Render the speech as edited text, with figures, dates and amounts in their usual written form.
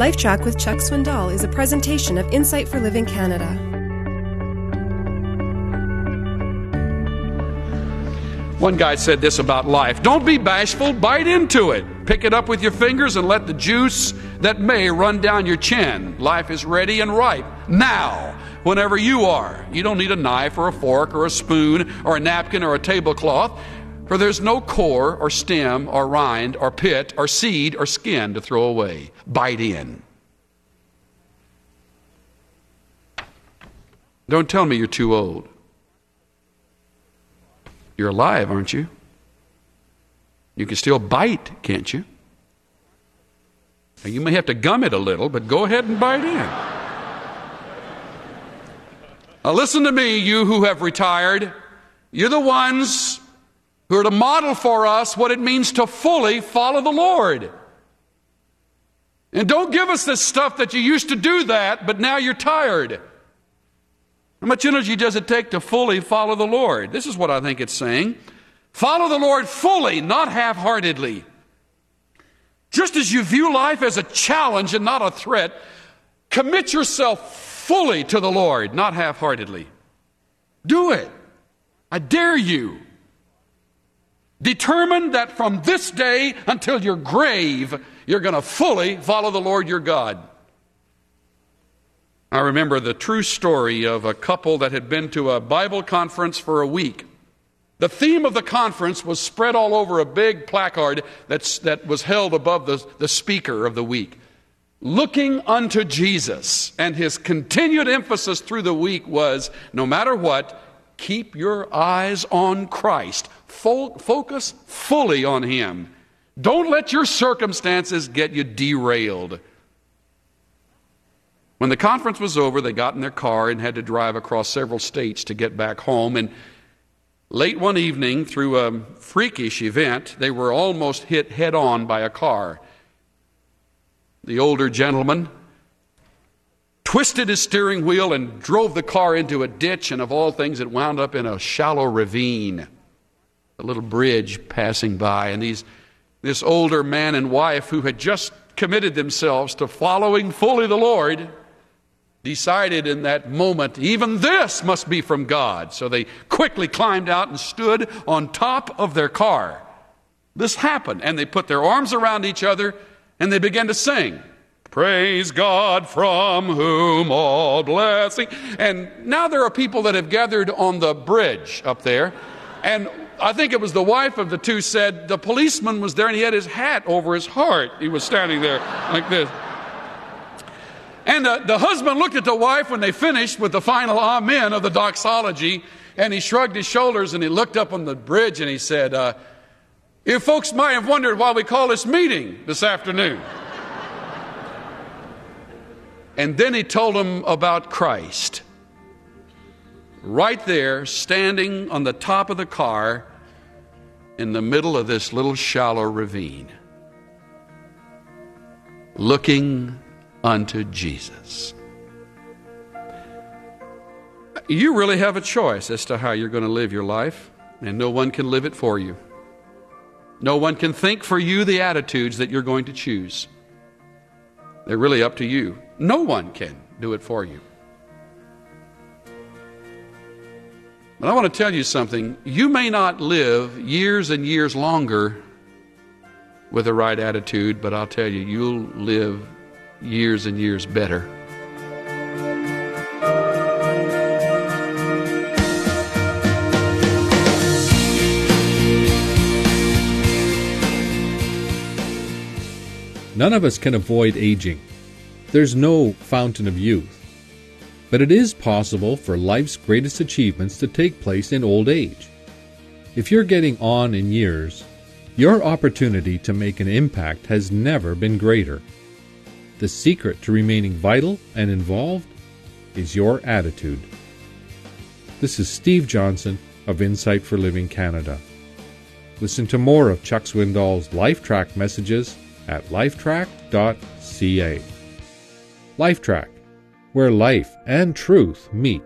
LifeTrack with Chuck Swindoll is a presentation of Insight for Living Canada. One guy said this about life: don't be bashful, bite into it. Pick it up with your fingers and let the juice that may run down your chin. Life is ready and ripe now, whenever you are. You don't need a knife or a fork or a spoon or a napkin or a tablecloth, for there's no core or stem or rind or pit or seed or skin to throw away. Bite in. Don't tell me you're too old. You're alive, aren't you? You can still bite, can't you? Now, you may have to gum it a little, but go ahead and bite in. Now listen to me, you who have retired. You're the ones who are to model for us what it means to fully follow the Lord. And don't give us this stuff that you used to do that, but now you're tired. How much energy does it take to fully follow the Lord? This is what I think it's saying. Follow the Lord fully, not half-heartedly. Just as you view life as a challenge and not a threat, commit yourself fully to the Lord, not half-heartedly. Do it. I dare you. Determine that from this day until your grave, you're going to fully follow the Lord your God. I remember the true story of a couple that had been to a Bible conference for a week. The theme of the conference was spread all over a big placard that was held above the speaker of the week. Looking unto Jesus. And his continued emphasis through the week was, no matter what, keep your eyes on Christ. Focus fully on Him. Don't let your circumstances get you derailed. When the conference was over, they got in their car and had to drive across several states to get back home. And late one evening, through a freakish event, they were almost hit head-on by a car. The older gentleman twisted his steering wheel and drove the car into a ditch, and of all things, it wound up in a shallow ravine, a little bridge passing by. And this older man and wife, who had just committed themselves to following fully the Lord, decided in that moment, even this must be from God. So they quickly climbed out and stood on top of their car. This happened, and they put their arms around each other, and they began to sing, "Praise God from whom all blessing." And now there are people that have gathered on the bridge up there, and I think it was the wife of the two said, the policeman was there and he had his hat over his heart. He was standing there like this. And the husband looked at the wife when they finished with the final amen of the doxology, and he shrugged his shoulders and he looked up on the bridge and he said, you folks might have wondered why we call this meeting this afternoon. And then he told them about Christ. Right there, standing on the top of the car in the middle of this little shallow ravine, looking unto Jesus. You really have a choice as to how you're going to live your life, and no one can live it for you. No one can think for you the attitudes that you're going to choose. They're really up to you. No one can do it for you. But I want to tell you something. You may not live years and years longer with the right attitude, but I'll tell you, you'll live years and years better. None of us can avoid aging. There's no fountain of youth. But it is possible for life's greatest achievements to take place in old age. If you're getting on in years, your opportunity to make an impact has never been greater. The secret to remaining vital and involved is your attitude. This is Steve Johnson of Insight for Living Canada. Listen to more of Chuck Swindoll's LifeTrack messages at lifetrack.ca. LifeTrack, where life and truth meet.